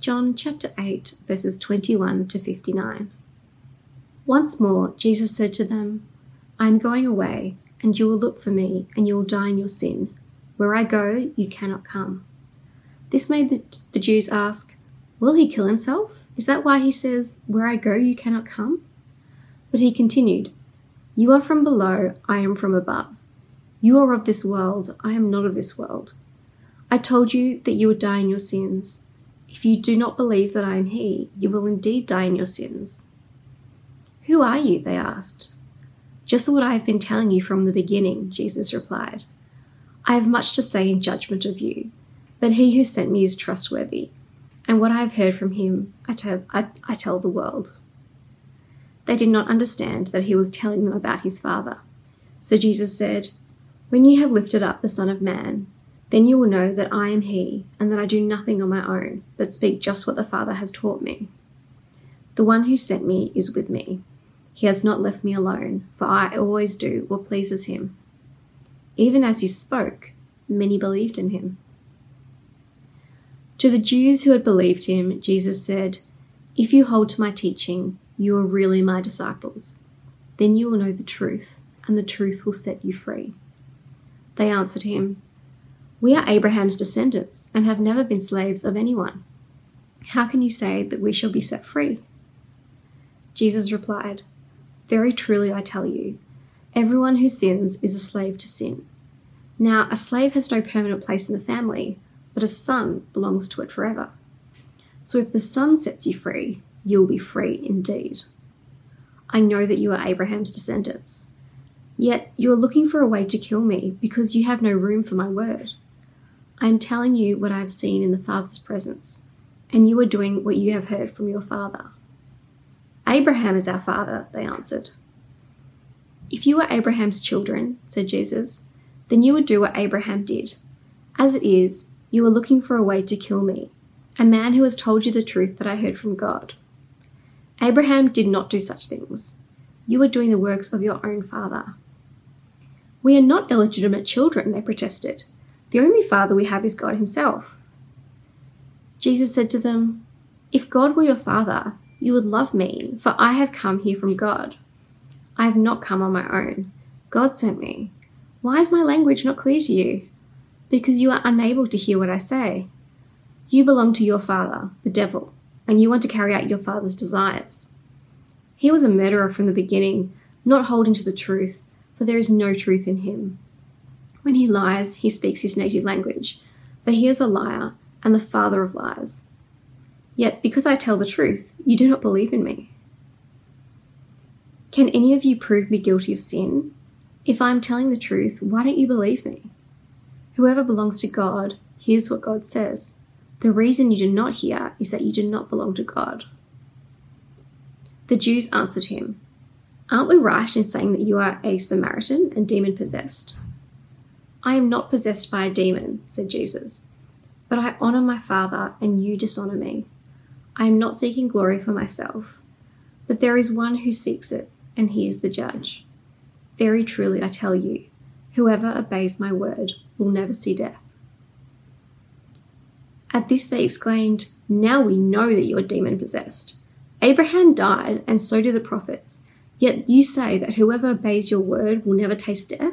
John chapter 8, verses 21 to 59. Once more, Jesus said to them, I am going away, and you will look for me, and you will die in your sin. Where I go, you cannot come. This made the Jews ask, will he kill himself? Is that why he says, where I go, you cannot come? But he continued, you are from below, I am from above. You are of this world, I am not of this world. I told you that you would die in your sins. If you do not believe that I am he, you will indeed die in your sins. Who are you? They asked. Just what I have been telling you from the beginning, Jesus replied. I have much to say in judgment of you, but he who sent me is trustworthy, and what I have heard from him I tell the world. They did not understand that he was telling them about his Father. So Jesus said, When you have lifted up the Son of Man, then you will know that I am he, and that I do nothing on my own, but speak just what the Father has taught me. The one who sent me is with me. He has not left me alone, for I always do what pleases him. Even as he spoke, many believed in him. To the Jews who had believed him, Jesus said, If you hold to my teaching, you are really my disciples. Then you will know the truth, and the truth will set you free. They answered him, We are Abraham's descendants and have never been slaves of anyone. How can you say that we shall be set free? Jesus replied, Very truly I tell you, everyone who sins is a slave to sin. Now a slave has no permanent place in the family, but a son belongs to it forever. So if the son sets you free, you'll be free indeed. I know that you are Abraham's descendants, yet you are looking for a way to kill me because you have no room for my word. I am telling you what I have seen in the Father's presence, and you are doing what you have heard from your father. Abraham is our father, they answered. If you were Abraham's children, said Jesus, then you would do what Abraham did. As it is, you are looking for a way to kill me, a man who has told you the truth that I heard from God. Abraham did not do such things. You are doing the works of your own father. We are not illegitimate children, they protested. The only father we have is God himself. Jesus said to them, If God were your father, you would love me, for I have come here from God. I have not come on my own. God sent me. Why is my language not clear to you? Because you are unable to hear what I say. You belong to your father, the devil, and you want to carry out your father's desires. He was a murderer from the beginning, not holding to the truth, for there is no truth in him. When he lies, he speaks his native language, for he is a liar and the father of lies. Yet because I tell the truth, you do not believe in me. Can any of you prove me guilty of sin? If I am telling the truth, why don't you believe me? Whoever belongs to God hears what God says. The reason you do not hear is that you do not belong to God. The Jews answered him, Aren't we right in saying that you are a Samaritan and demon-possessed? I am not possessed by a demon, said Jesus. But I honour my Father, and you dishonour me. I am not seeking glory for myself, but there is one who seeks it, and he is the judge. Very truly I tell you, whoever obeys my word will never see death. At this they exclaimed, Now we know that you are demon-possessed. Abraham died, and so do the prophets, yet you say that whoever obeys your word will never taste death?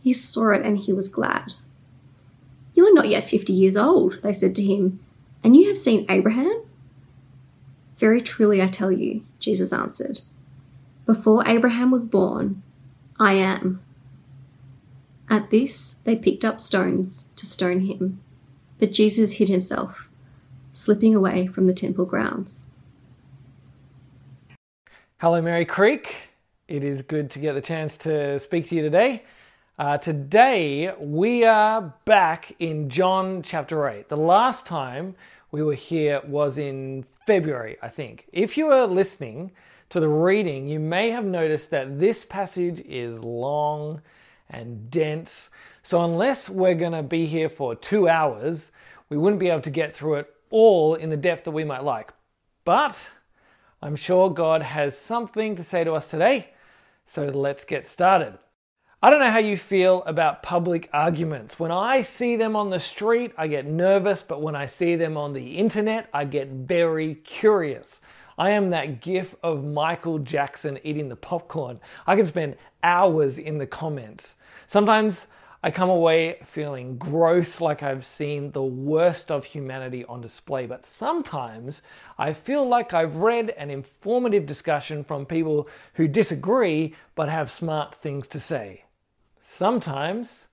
He saw it and he was glad. You are not yet 50 years old, they said to him, and you have seen Abraham? Very truly I tell you, Jesus answered, Before Abraham was born, I am. At this, they picked up stones to stone him, but Jesus hid himself, slipping away from the temple grounds. Hello, Merri Creek. It is good to get the chance to speak to you today. Today, we are back in John chapter 8. The last time we were here was in February, I think. If you are listening to the reading, you may have noticed that this passage is long and dense. So unless we're going to be here for 2 hours, we wouldn't be able to get through it all in the depth that we might like. But I'm sure God has something to say to us today. So let's get started. I don't know how you feel about public arguments. When I see them on the street, I get nervous, but when I see them on the internet, I get very curious. I am that gif of Michael Jackson eating the popcorn. I can spend hours in the comments. Sometimes I come away feeling gross, like I've seen the worst of humanity on display, but sometimes I feel like I've read an informative discussion from people who disagree but have smart things to say. Sometimes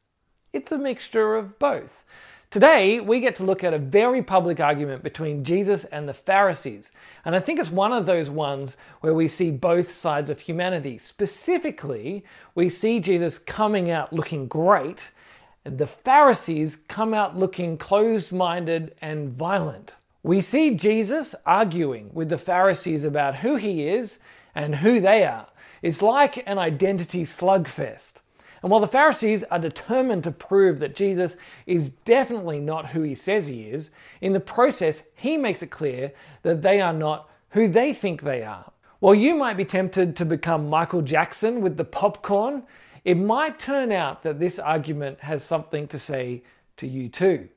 it's a mixture of both. Today, we get to look at a very public argument between Jesus and the Pharisees, and I think it's one of those ones where we see both sides of humanity. Specifically, we see Jesus coming out looking great, and the Pharisees come out looking closed-minded and violent. We see Jesus arguing with the Pharisees about who he is and who they are. It's like an identity slugfest. And while the Pharisees are determined to prove that Jesus is definitely not who he says he is, in the process, he makes it clear that they are not who they think they are. While you might be tempted to become Michael Jackson with the popcorn, it might turn out that this argument has something to say to you too.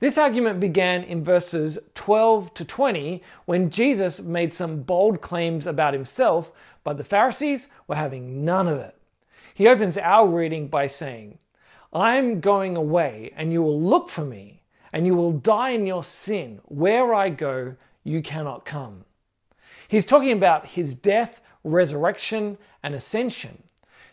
This argument began in verses 12 to 20 when Jesus made some bold claims about himself, but the Pharisees were having none of it. He opens our reading by saying, "I'm going away and you will look for me and you will die in your sin. Where I go, you cannot come." He's talking about his death, resurrection, and ascension.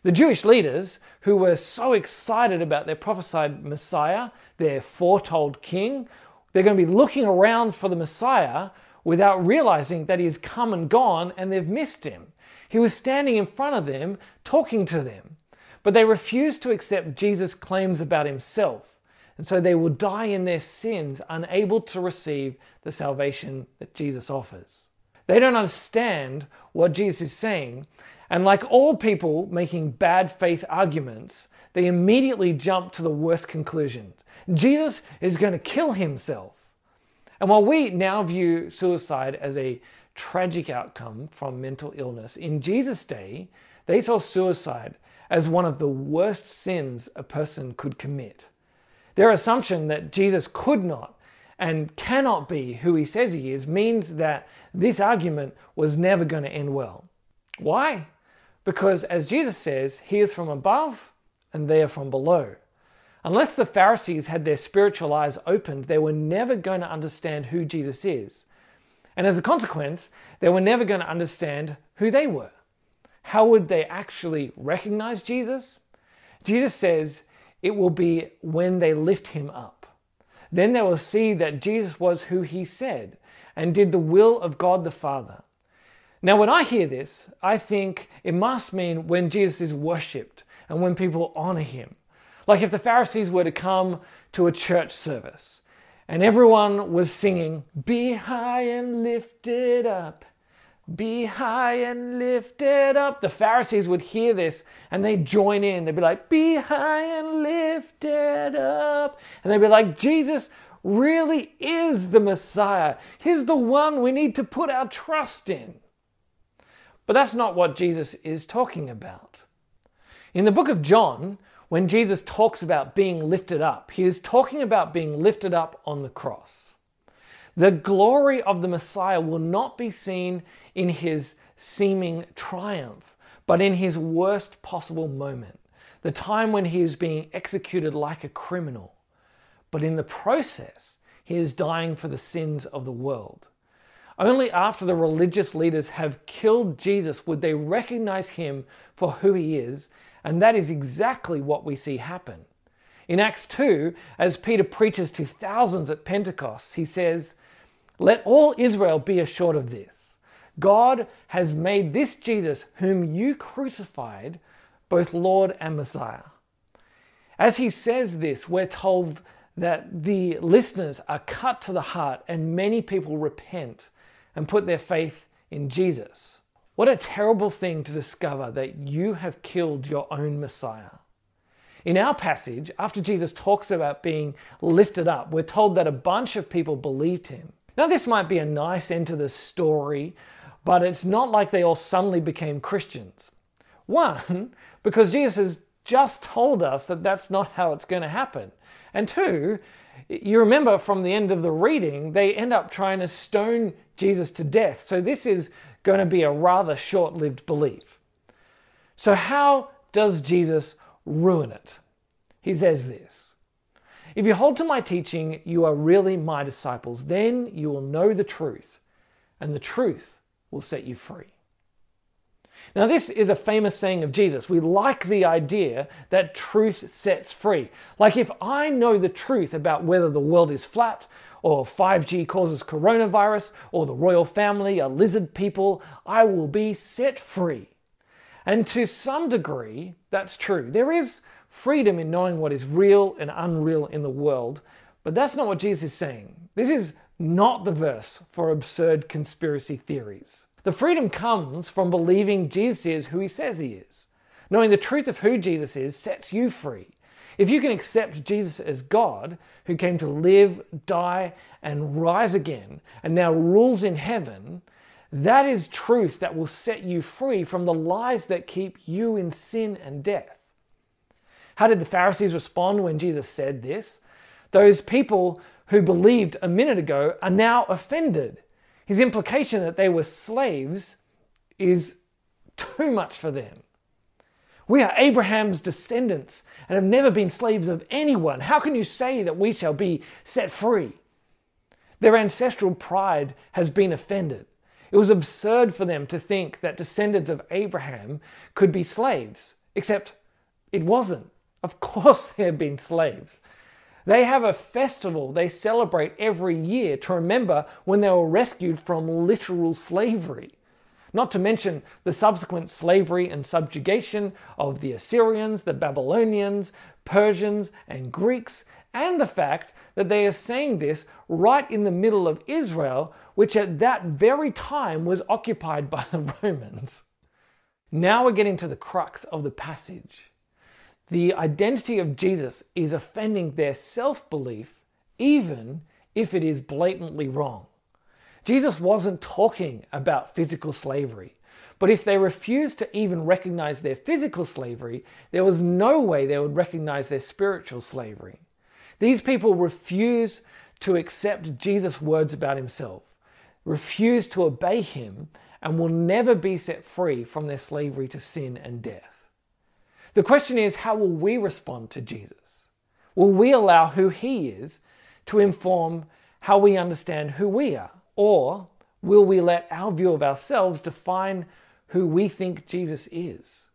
The Jewish leaders, who were so excited about their prophesied Messiah, their foretold king, they're going to be looking around for the Messiah without realizing that he has come and gone and they've missed him. He was standing in front of them, talking to them, but they refused to accept Jesus' claims about himself, and so they will die in their sins, unable to receive the salvation that Jesus offers. They don't understand what Jesus is saying, and like all people making bad faith arguments, they immediately jump to the worst conclusion. Jesus is going to kill himself. And while we now view suicide as a tragic outcome from mental illness, in Jesus' day, they saw suicide as one of the worst sins a person could commit. Their assumption that Jesus could not and cannot be who he says he is means that this argument was never going to end well. Why? Because as Jesus says, he is from above and they are from below. Unless the Pharisees had their spiritual eyes opened, they were never going to understand who Jesus is. And as a consequence, they were never going to understand who they were. How would they actually recognize Jesus? Jesus says it will be when they lift him up. Then they will see that Jesus was who he said and did the will of God the Father. Now, when I hear this, I think it must mean when Jesus is worshipped and when people honor him. Like if the Pharisees were to come to a church service and everyone was singing, "Be high and lifted up, be high and lifted up." The Pharisees would hear this and they'd join in. They'd be like, "Be high and lifted up." And they'd be like, Jesus really is the Messiah. He's the one we need to put our trust in. But that's not what Jesus is talking about. In the book of John, when Jesus talks about being lifted up, he is talking about being lifted up on the cross. The glory of the Messiah will not be seen in his seeming triumph, but in his worst possible moment, the time when he is being executed like a criminal. But in the process, he is dying for the sins of the world. Only after the religious leaders have killed Jesus would they recognize him for who he is. And that is exactly what we see happen. In Acts 2, as Peter preaches to thousands at Pentecost, he says, "Let all Israel be assured of this. God has made this Jesus, whom you crucified, both Lord and Messiah." As he says this, we're told that the listeners are cut to the heart and many people repent and put their faith in Jesus. What a terrible thing to discover that you have killed your own Messiah. In our passage, after Jesus talks about being lifted up, we're told that a bunch of people believed him. Now, this might be a nice end to the story, but it's not like they all suddenly became Christians. One, because Jesus has just told us that that's not how it's going to happen. And two, you remember from the end of the reading, they end up trying to stone Jesus to death. So this is going to be a rather short-lived belief. So how does Jesus ruin it? He says this: "If you hold to my teaching, you are really my disciples. Then you will know the truth, and the truth will set you free." Now, this is a famous saying of Jesus. We like the idea that truth sets free. Like, if I know the truth about whether the world is flat, or 5G causes coronavirus, or the royal family are lizard people, I will be set free. And to some degree, that's true. There is freedom in knowing what is real and unreal in the world, but that's not what Jesus is saying. This is not the verse for absurd conspiracy theories. The freedom comes from believing Jesus is who he says he is. Knowing the truth of who Jesus is sets you free. If you can accept Jesus as God, who came to live, die, and rise again, and now rules in heaven, that is truth that will set you free from the lies that keep you in sin and death. How did the Pharisees respond when Jesus said this? Those people who believed a minute ago are now offended. His implication that they were slaves is too much for them. We are Abraham's descendants and have never been slaves of anyone. How can you say that we shall be set free? Their ancestral pride has been offended. It was absurd for them to think that descendants of Abraham could be slaves, except it wasn't. Of course they have been slaves. They have a festival they celebrate every year to remember when they were rescued from literal slavery. Not to mention the subsequent slavery and subjugation of the Assyrians, the Babylonians, Persians, and Greeks, and the fact that they are saying this right in the middle of Israel, which at that very time was occupied by the Romans. Now we're getting to the crux of the passage. The identity of Jesus is offending their self-belief, even if it is blatantly wrong. Jesus wasn't talking about physical slavery, but if they refused to even recognize their physical slavery, there was no way they would recognize their spiritual slavery. These people refuse to accept Jesus' words about himself, refuse to obey him, and will never be set free from their slavery to sin and death. The question is, how will we respond to Jesus? Will we allow who he is to inform how we understand who we are? Or will we let our view of ourselves define who we think Jesus is?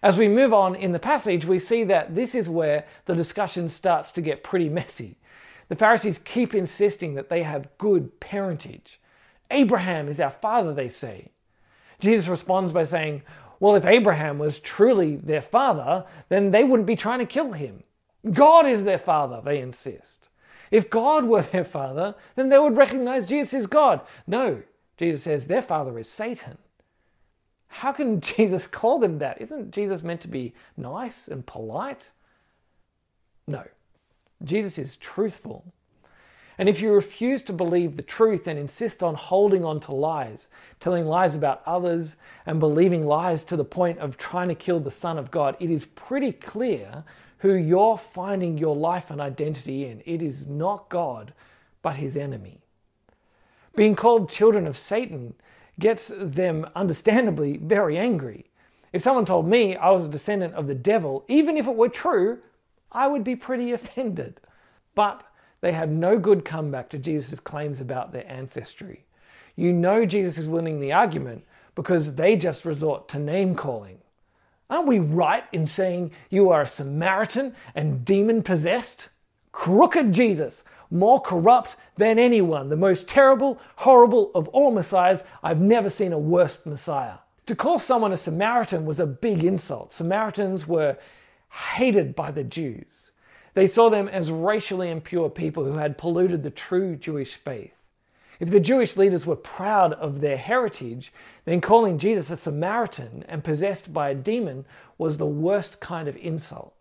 As we move on in the passage, we see that this is where the discussion starts to get pretty messy. The Pharisees keep insisting that they have good parentage. Abraham is our father, they say. Jesus responds by saying, well, if Abraham was truly their father, then they wouldn't be trying to kill him. God is their father, they insist. If God were their father, then they would recognize Jesus as God. No, Jesus says their father is Satan. How can Jesus call them that? Isn't Jesus meant to be nice and polite? No, Jesus is truthful. And if you refuse to believe the truth and insist on holding on to lies, telling lies about others, and believing lies to the point of trying to kill the Son of God, it is pretty clear who you're finding your life and identity in. It is not God, but his enemy. Being called children of Satan gets them, understandably, very angry. If someone told me I was a descendant of the devil, even if it were true, I would be pretty offended. But they have no good comeback to Jesus' claims about their ancestry. You know Jesus is winning the argument because they just resort to name-calling. Aren't we right in saying you are a Samaritan and demon-possessed? Crooked Jesus, more corrupt than anyone, the most terrible, horrible of all messiahs. I've never seen a worse messiah. To call someone a Samaritan was a big insult. Samaritans were hated by the Jews. They saw them as racially impure people who had polluted the true Jewish faith. If the Jewish leaders were proud of their heritage, then calling Jesus a Samaritan and possessed by a demon was the worst kind of insult.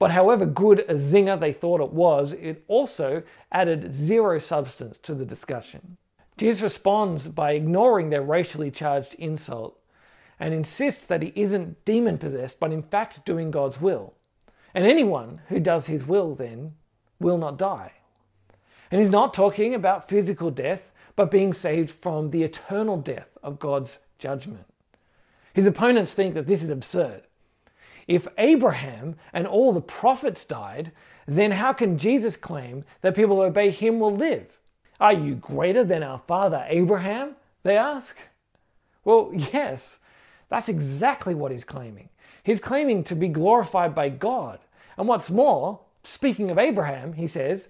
But however good a zinger they thought it was, it also added zero substance to the discussion. Jesus responds by ignoring their racially charged insult and insists that he isn't demon-possessed, but in fact doing God's will. And anyone who does his will then will not die. And he's not talking about physical death, but being saved from the eternal death of God's judgment. His opponents think that this is absurd. If Abraham and all the prophets died, then how can Jesus claim that people who obey him will live? Are you greater than our father Abraham? They ask. Well, yes, that's exactly what he's claiming. He's claiming to be glorified by God. And what's more, speaking of Abraham, he says,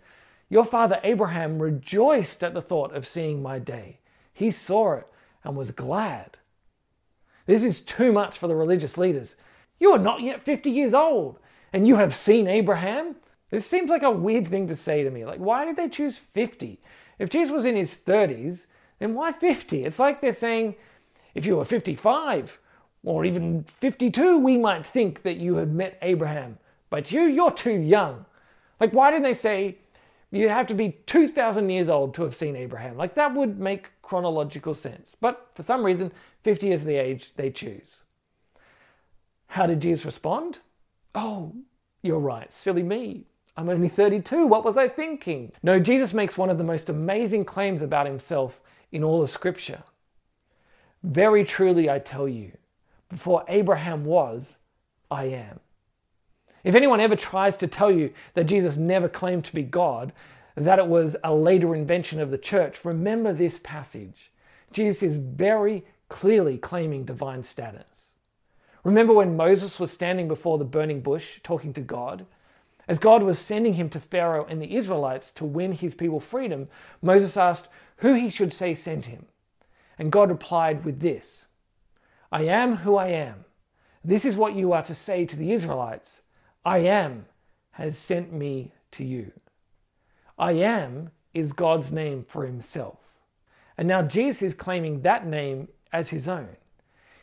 "Your father Abraham rejoiced at the thought of seeing my day. He saw it and was glad." This is too much for the religious leaders. "You are not yet 50 years old, and you have seen Abraham?" This seems like a weird thing to say to me. Like, why did they choose 50? If Jesus was in his 30s, then why 50? It's like they're saying, if you were 55 or even 52, we might think that you had met Abraham. But you're too young. Like, why didn't they say, you have to be 2,000 years old to have seen Abraham? Like, that would make chronological sense. But for some reason, 50 is the age they choose. How did Jesus respond? "Oh, you're right, silly me. I'm only 32. What was I thinking?" No, Jesus makes one of the most amazing claims about himself in all of Scripture. "Very truly, I tell you, before Abraham was, I am." If anyone ever tries to tell you that Jesus never claimed to be God, that it was a later invention of the church, remember this passage. Jesus is very clearly claiming divine status. Remember when Moses was standing before the burning bush talking to God? As God was sending him to Pharaoh and the Israelites to win his people freedom, Moses asked who he should say sent him. And God replied with this, "I am who I am. This is what you are to say to the Israelites. I am has sent me to you." I am is God's name for himself. And now Jesus is claiming that name as his own.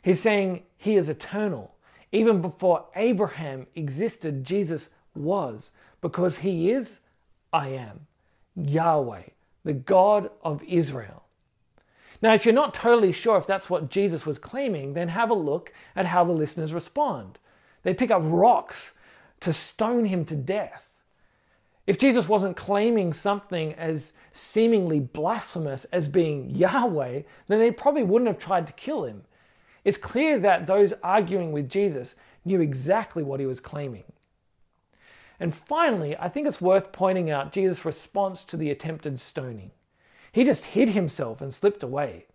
He's saying he is eternal. Even before Abraham existed, Jesus was, because he is I am, Yahweh, the God of Israel. Now, if you're not totally sure if that's what Jesus was claiming, then have a look at how the listeners respond. They pick up rocks to stone him to death. If Jesus wasn't claiming something as seemingly blasphemous as being Yahweh, then they probably wouldn't have tried to kill him. It's clear that those arguing with Jesus knew exactly what he was claiming. And finally, I think it's worth pointing out Jesus' response to the attempted stoning. He just hid himself and slipped away.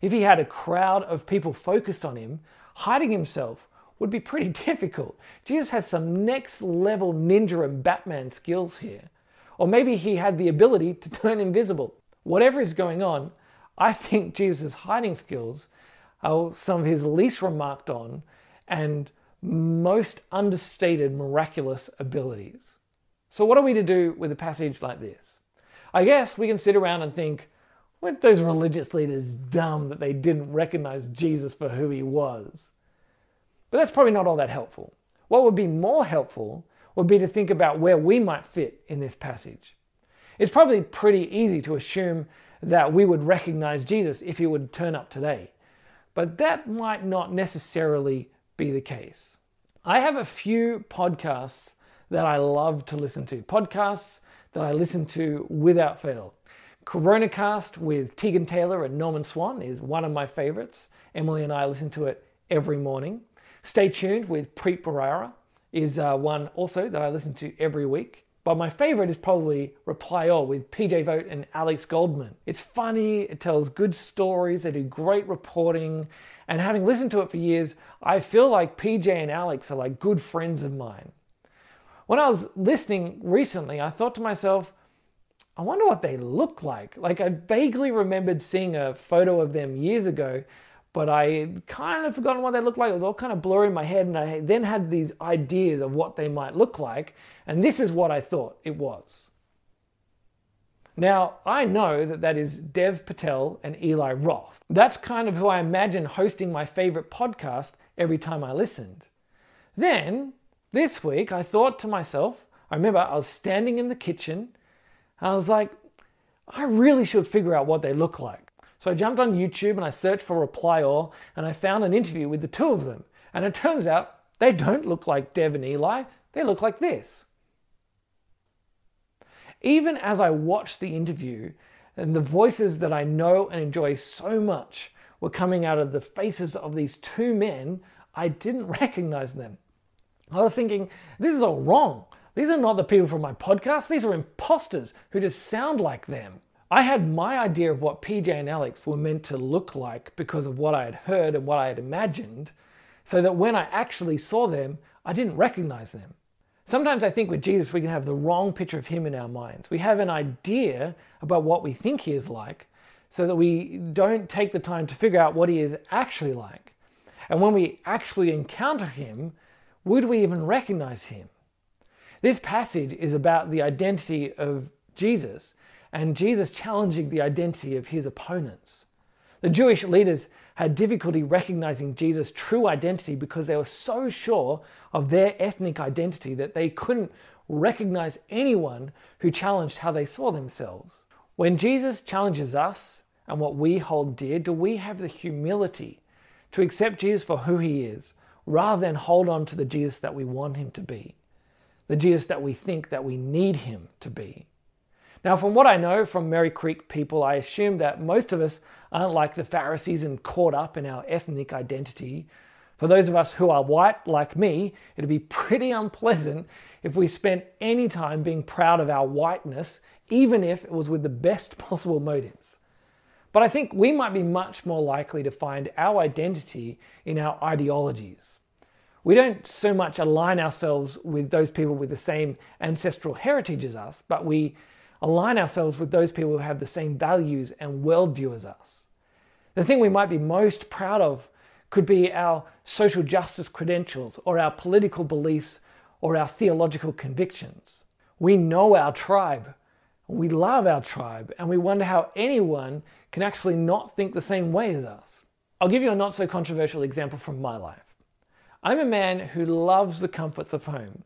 If he had a crowd of people focused on him, hiding himself would be pretty difficult. Jesus has some next level ninja and Batman skills here. Or maybe he had the ability to turn invisible. Whatever is going on, I think Jesus' hiding skills are some of his least remarked on and most understated miraculous abilities. So what are we to do with a passage like this? I guess we can sit around and think, weren't those religious leaders dumb that they didn't recognize Jesus for who he was? But that's probably not all that helpful. What would be more helpful would be to think about where we might fit in this passage. It's probably pretty easy to assume that we would recognize Jesus if he would turn up today, but that might not necessarily be the case. I have a few podcasts that I love to listen to, podcasts that I listen to without fail. Coronacast with Tegan Taylor and Norman Swan is one of my favorites. Emily and I listen to it every morning. Stay Tuned with Preet Bharara is one also that I listen to every week. But my favorite is probably Reply All with PJ Vogt and Alex Goldman. It's funny, it tells good stories, they do great reporting. And having listened to it for years, I feel like PJ and Alex are like good friends of mine. When I was listening recently, I thought to myself, I wonder what they look like. Like, I vaguely remembered seeing a photo of them years ago, but I kind of forgotten what they looked like. It was all kind of blurry in my head, and I then had these ideas of what they might look like, and this is what I thought it was. Now, I know that that is Dev Patel and Eli Roth. That's kind of who I imagine hosting my favorite podcast every time I listened. Then, this week, I thought to myself, I remember I was standing in the kitchen, and I was like, I really should figure out what they look like. So I jumped on YouTube and I searched for Reply All, and I found an interview with the two of them. And it turns out they don't look like Dev and Eli, they look like this. Even as I watched the interview, and the voices that I know and enjoy so much were coming out of the faces of these two men, I didn't recognize them. I was thinking, this is all wrong. These are not the people from my podcast. These are imposters who just sound like them. I had my idea of what PJ and Alex were meant to look like because of what I had heard and what I had imagined, so that when I actually saw them, I didn't recognize them. Sometimes I think with Jesus, we can have the wrong picture of him in our minds. We have an idea about what we think he is like, so that we don't take the time to figure out what he is actually like. And when we actually encounter him, would we even recognize him? This passage is about the identity of Jesus, and Jesus challenging the identity of his opponents. The Jewish leaders had difficulty recognizing Jesus' true identity because they were so sure of their ethnic identity that they couldn't recognize anyone who challenged how they saw themselves. When Jesus challenges us and what we hold dear, do we have the humility to accept Jesus for who he is, rather than hold on to the Jesus that we want him to be, the Jesus that we think that we need him to be? Now, from what I know from Merri Creek people, I assume that most of us aren't like the Pharisees and caught up in our ethnic identity. For those of us who are white, like me, it'd be pretty unpleasant if we spent any time being proud of our whiteness, even if it was with the best possible motives. But I think we might be much more likely to find our identity in our ideologies. We don't so much align ourselves with those people with the same ancestral heritage as us, but we align ourselves with those people who have the same values and worldview as us. The thing we might be most proud of could be our social justice credentials, or our political beliefs, or our theological convictions. We know our tribe, we love our tribe, and we wonder how anyone can actually not think the same way as us. I'll give you a not so controversial example from my life. I'm a man who loves the comforts of home.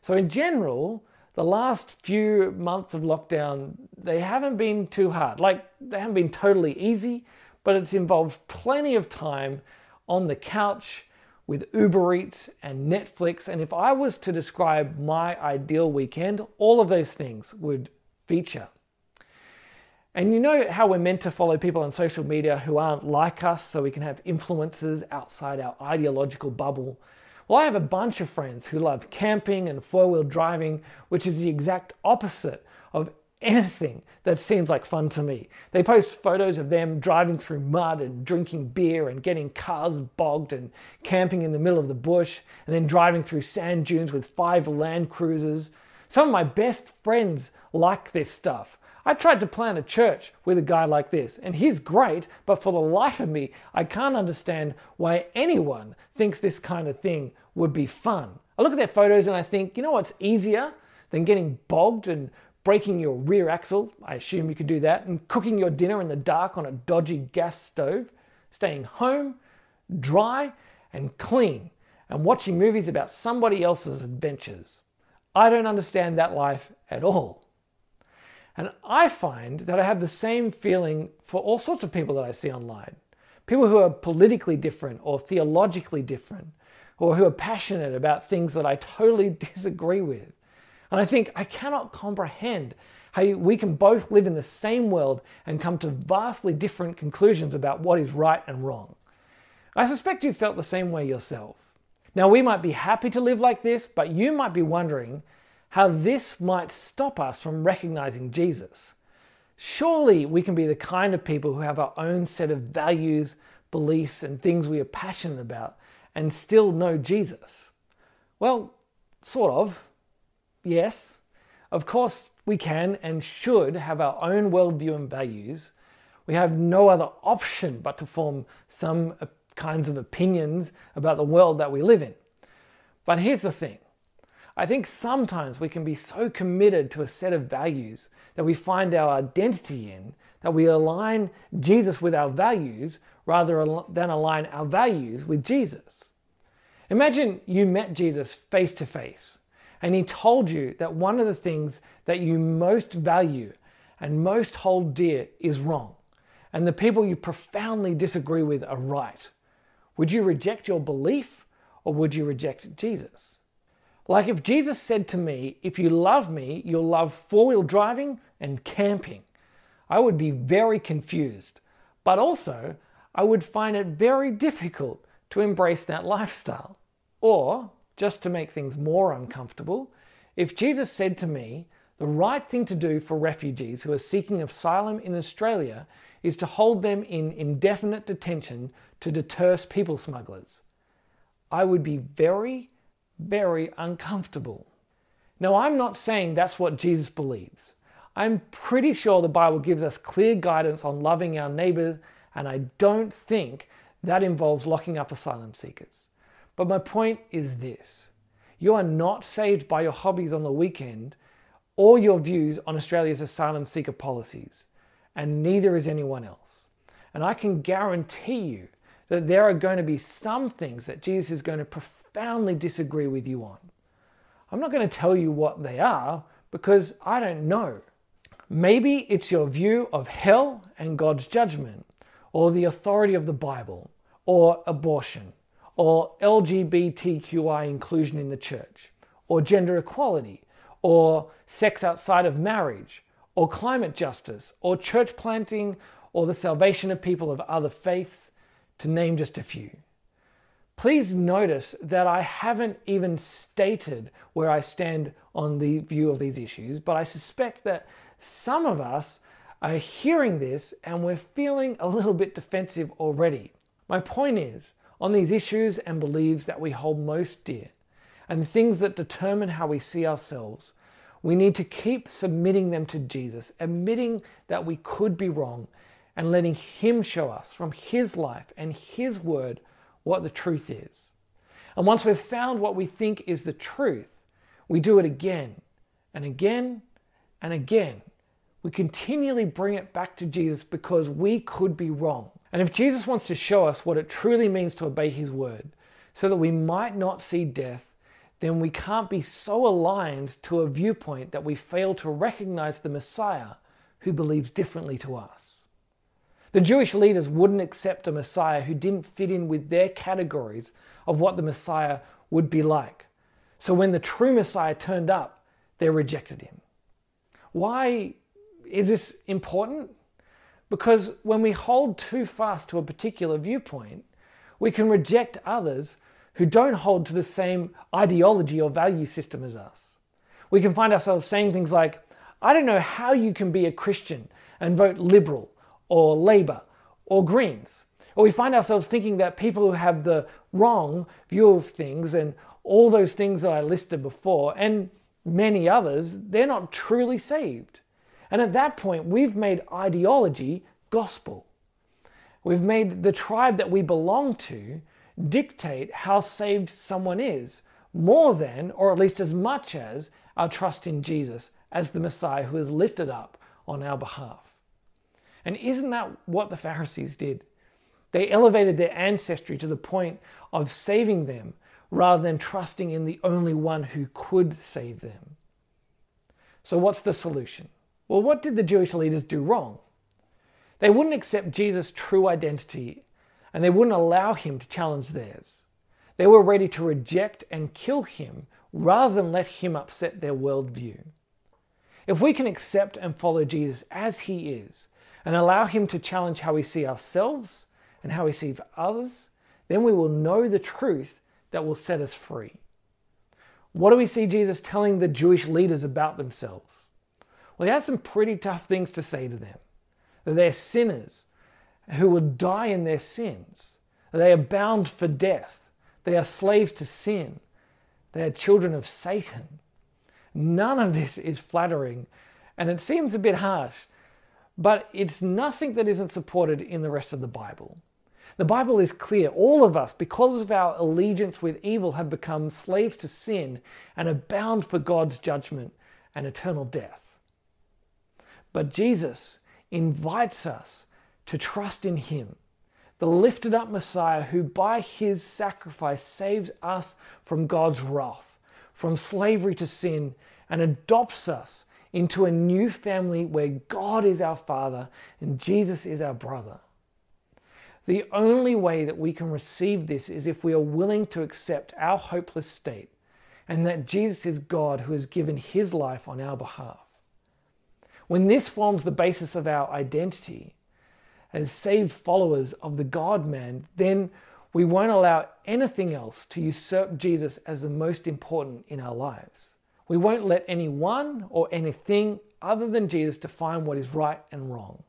So in general, the last few months of lockdown, they haven't been too hard. Like, they haven't been totally easy, but it's involved plenty of time on the couch with Uber Eats and Netflix. And if I was to describe my ideal weekend, all of those things would feature. And you know how we're meant to follow people on social media who aren't like us so we can have influences outside our ideological bubble? Well, I have a bunch of friends who love camping and four-wheel driving, which is the exact opposite of anything that seems like fun to me. They post photos of them driving through mud and drinking beer and getting cars bogged and camping in the middle of the bush and then driving through sand dunes with 5 Land Cruisers. Some of my best friends like this stuff. I tried to plan a church with a guy like this, and he's great, but for the life of me, I can't understand why anyone thinks this kind of thing would be fun. I look at their photos and I think, you know what's easier than getting bogged and breaking your rear axle? I assume you could do that. And cooking your dinner in the dark on a dodgy gas stove, staying home, dry and clean, and watching movies about somebody else's adventures. I don't understand that life at all. And I find that I have the same feeling for all sorts of people that I see online. People who are politically different or theologically different, or who are passionate about things that I totally disagree with. And I think I cannot comprehend how we can both live in the same world and come to vastly different conclusions about what is right and wrong. I suspect you felt the same way yourself. Now, we might be happy to live like this, but you might be wondering how this might stop us from recognizing Jesus. Surely we can be the kind of people who have our own set of values, beliefs, and things we are passionate about and still know Jesus. Well, sort of, yes. Of course, we can and should have our own worldview and values. We have no other option but to form some kinds of opinions about the world that we live in. But here's the thing. I think sometimes we can be so committed to a set of values that we find our identity in, that we align Jesus with our values rather than align our values with Jesus. Imagine you met Jesus face to face and he told you that one of the things that you most value and most hold dear is wrong, and the people you profoundly disagree with are right. Would you reject your belief or would you reject Jesus? Like if Jesus said to me, if you love me, you'll love four-wheel driving and camping, I would be very confused, but also I would find it very difficult to embrace that lifestyle. Or, just to make things more uncomfortable, if Jesus said to me, the right thing to do for refugees who are seeking asylum in Australia is to hold them in indefinite detention to deter people smugglers, I would be very, very uncomfortable. Now, I'm not saying that's what Jesus believes. I'm pretty sure the Bible gives us clear guidance on loving our neighbor, and I don't think that involves locking up asylum seekers. But my point is this. You are not saved by your hobbies on the weekend or your views on Australia's asylum seeker policies, and neither is anyone else. And I can guarantee you that there are going to be some things that Jesus is going to profoundly disagree with you on. I'm not going to tell you what they are because I don't know. Maybe it's your view of hell and God's judgment, or the authority of the Bible, or abortion, or LGBTQI inclusion in the church, or gender equality, or sex outside of marriage, or climate justice, or church planting, or the salvation of people of other faiths, to name just a few. Please notice that I haven't even stated where I stand on the view of these issues, but I suspect that some of us are hearing this and we're feeling a little bit defensive already. My point is, on these issues and beliefs that we hold most dear, and things that determine how we see ourselves, we need to keep submitting them to Jesus, admitting that we could be wrong, and letting him show us from his life and his word what the truth is. And once we've found what we think is the truth, we do it again and again and again. We continually bring it back to Jesus because we could be wrong. And if Jesus wants to show us what it truly means to obey his word so that we might not see death, then we can't be so aligned to a viewpoint that we fail to recognize the Messiah who believes differently to us. The Jewish leaders wouldn't accept a Messiah who didn't fit in with their categories of what the Messiah would be like. So when the true Messiah turned up, they rejected him. Why is this important? Because when we hold too fast to a particular viewpoint, we can reject others who don't hold to the same ideology or value system as us. We can find ourselves saying things like, I don't know how you can be a Christian and vote Liberal or Labour or Greens. Or we find ourselves thinking that people who have the wrong view of things and all those things that I listed before and many others, they're not truly saved. And at that point, we've made ideology gospel. We've made the tribe that we belong to dictate how saved someone is, more than, or at least as much as, our trust in Jesus as the Messiah who is lifted up on our behalf. And isn't that what the Pharisees did? They elevated their ancestry to the point of saving them rather than trusting in the only one who could save them. So what's the solution? Well, what did the Jewish leaders do wrong? They wouldn't accept Jesus' true identity, and they wouldn't allow him to challenge theirs. They were ready to reject and kill him rather than let him upset their worldview. If we can accept and follow Jesus as he is, and allow him to challenge how we see ourselves and how we see others, then we will know the truth that will set us free. What do we see Jesus telling the Jewish leaders about themselves? Well, he has some pretty tough things to say to them. That they're sinners who will die in their sins. That they are bound for death. They are slaves to sin. They are children of Satan. None of this is flattering, and it seems a bit harsh, But it's nothing that isn't supported in the rest of the Bible. The Bible is clear. All of us, because of our allegiance with evil, have become slaves to sin and are bound for God's judgment and eternal death. But Jesus invites us to trust in Him, the lifted up Messiah who by His sacrifice saves us from God's wrath, from slavery to sin, and adopts us into a new family where God is our Father and Jesus is our brother. The only way that we can receive this is if we are willing to accept our hopeless state and that Jesus is God who has given His life on our behalf. When this forms the basis of our identity as saved followers of the God-man, then we won't allow anything else to usurp Jesus as the most important in our lives. We won't let anyone or anything other than Jesus define what is right and wrong.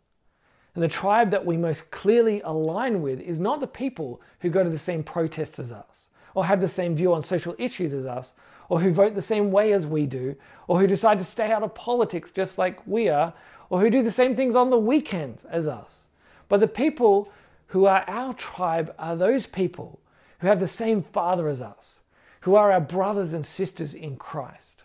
And the tribe that we most clearly align with is not the people who go to the same protests as us, or have the same view on social issues as us, or who vote the same way as we do, or who decide to stay out of politics just like we are, or who do the same things on the weekends as us. But the people who are our tribe are those people who have the same Father as us, who are our brothers and sisters in Christ.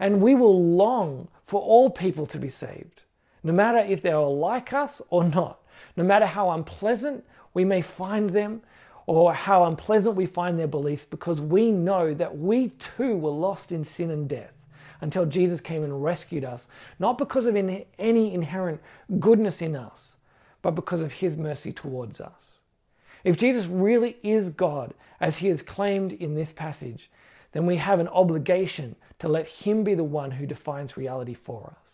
And we will long for all people to be saved, no matter if they are like us or not, no matter how unpleasant we may find them or how unpleasant we find their beliefs, because we know that we too were lost in sin and death until Jesus came and rescued us, not because of any inherent goodness in us, but because of His mercy towards us. If Jesus really is God, as He is claimed in this passage, then we have an obligation to let Him be the one who defines reality for us.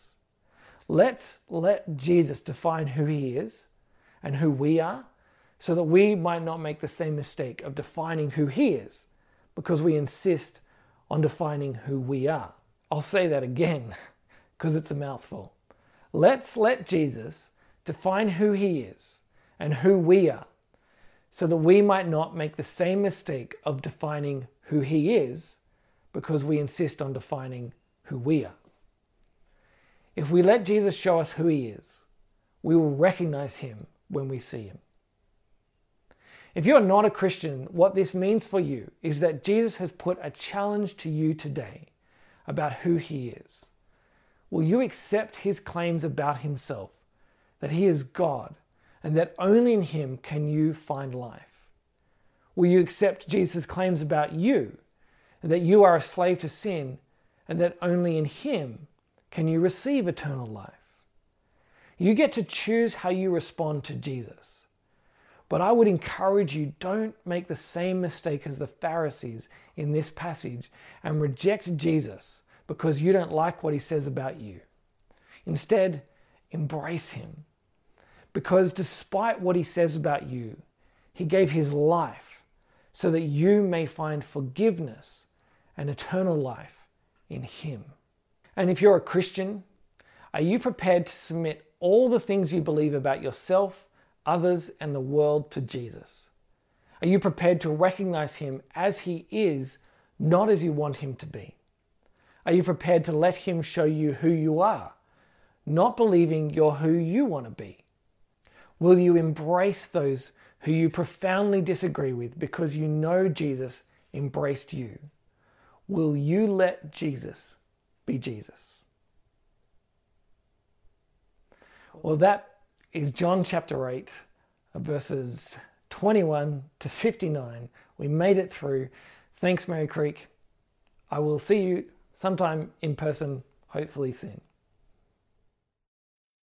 Let's let Jesus define who He is and who we are, so that we might not make the same mistake of defining who He is because we insist on defining who we are. I'll say that again because it's a mouthful. Let's let Jesus define who He is and who we are so that we might not make the same mistake of defining who He is because we insist on defining who we are. If we let Jesus show us who He is, we will recognize Him when we see Him. If you're not a Christian, what this means for you is that Jesus has put a challenge to you today about who He is. Will you accept His claims about Himself, that He is God, and that only in Him can you find life? Will you accept Jesus' claims about you, and that you are a slave to sin, and that only in Him can you receive eternal life? You get to choose how you respond to Jesus. But I would encourage you, don't make the same mistake as the Pharisees in this passage and reject Jesus because you don't like what He says about you. Instead, embrace Him. Because despite what He says about you, He gave His life so that you may find forgiveness and eternal life in Him. And if you're a Christian, are you prepared to submit all the things you believe about yourself, others, and the world to Jesus? Are you prepared to recognize Him as He is, not as you want Him to be? Are you prepared to let Him show you who you are, not believing you're who you want to be? Will you embrace those who you profoundly disagree with because you know Jesus embraced you? Will you let Jesus be Jesus? Well, that is John chapter 8, verses 21 to 59. We made it through. Thanks, Merri Creek. I will see you sometime in person, hopefully soon.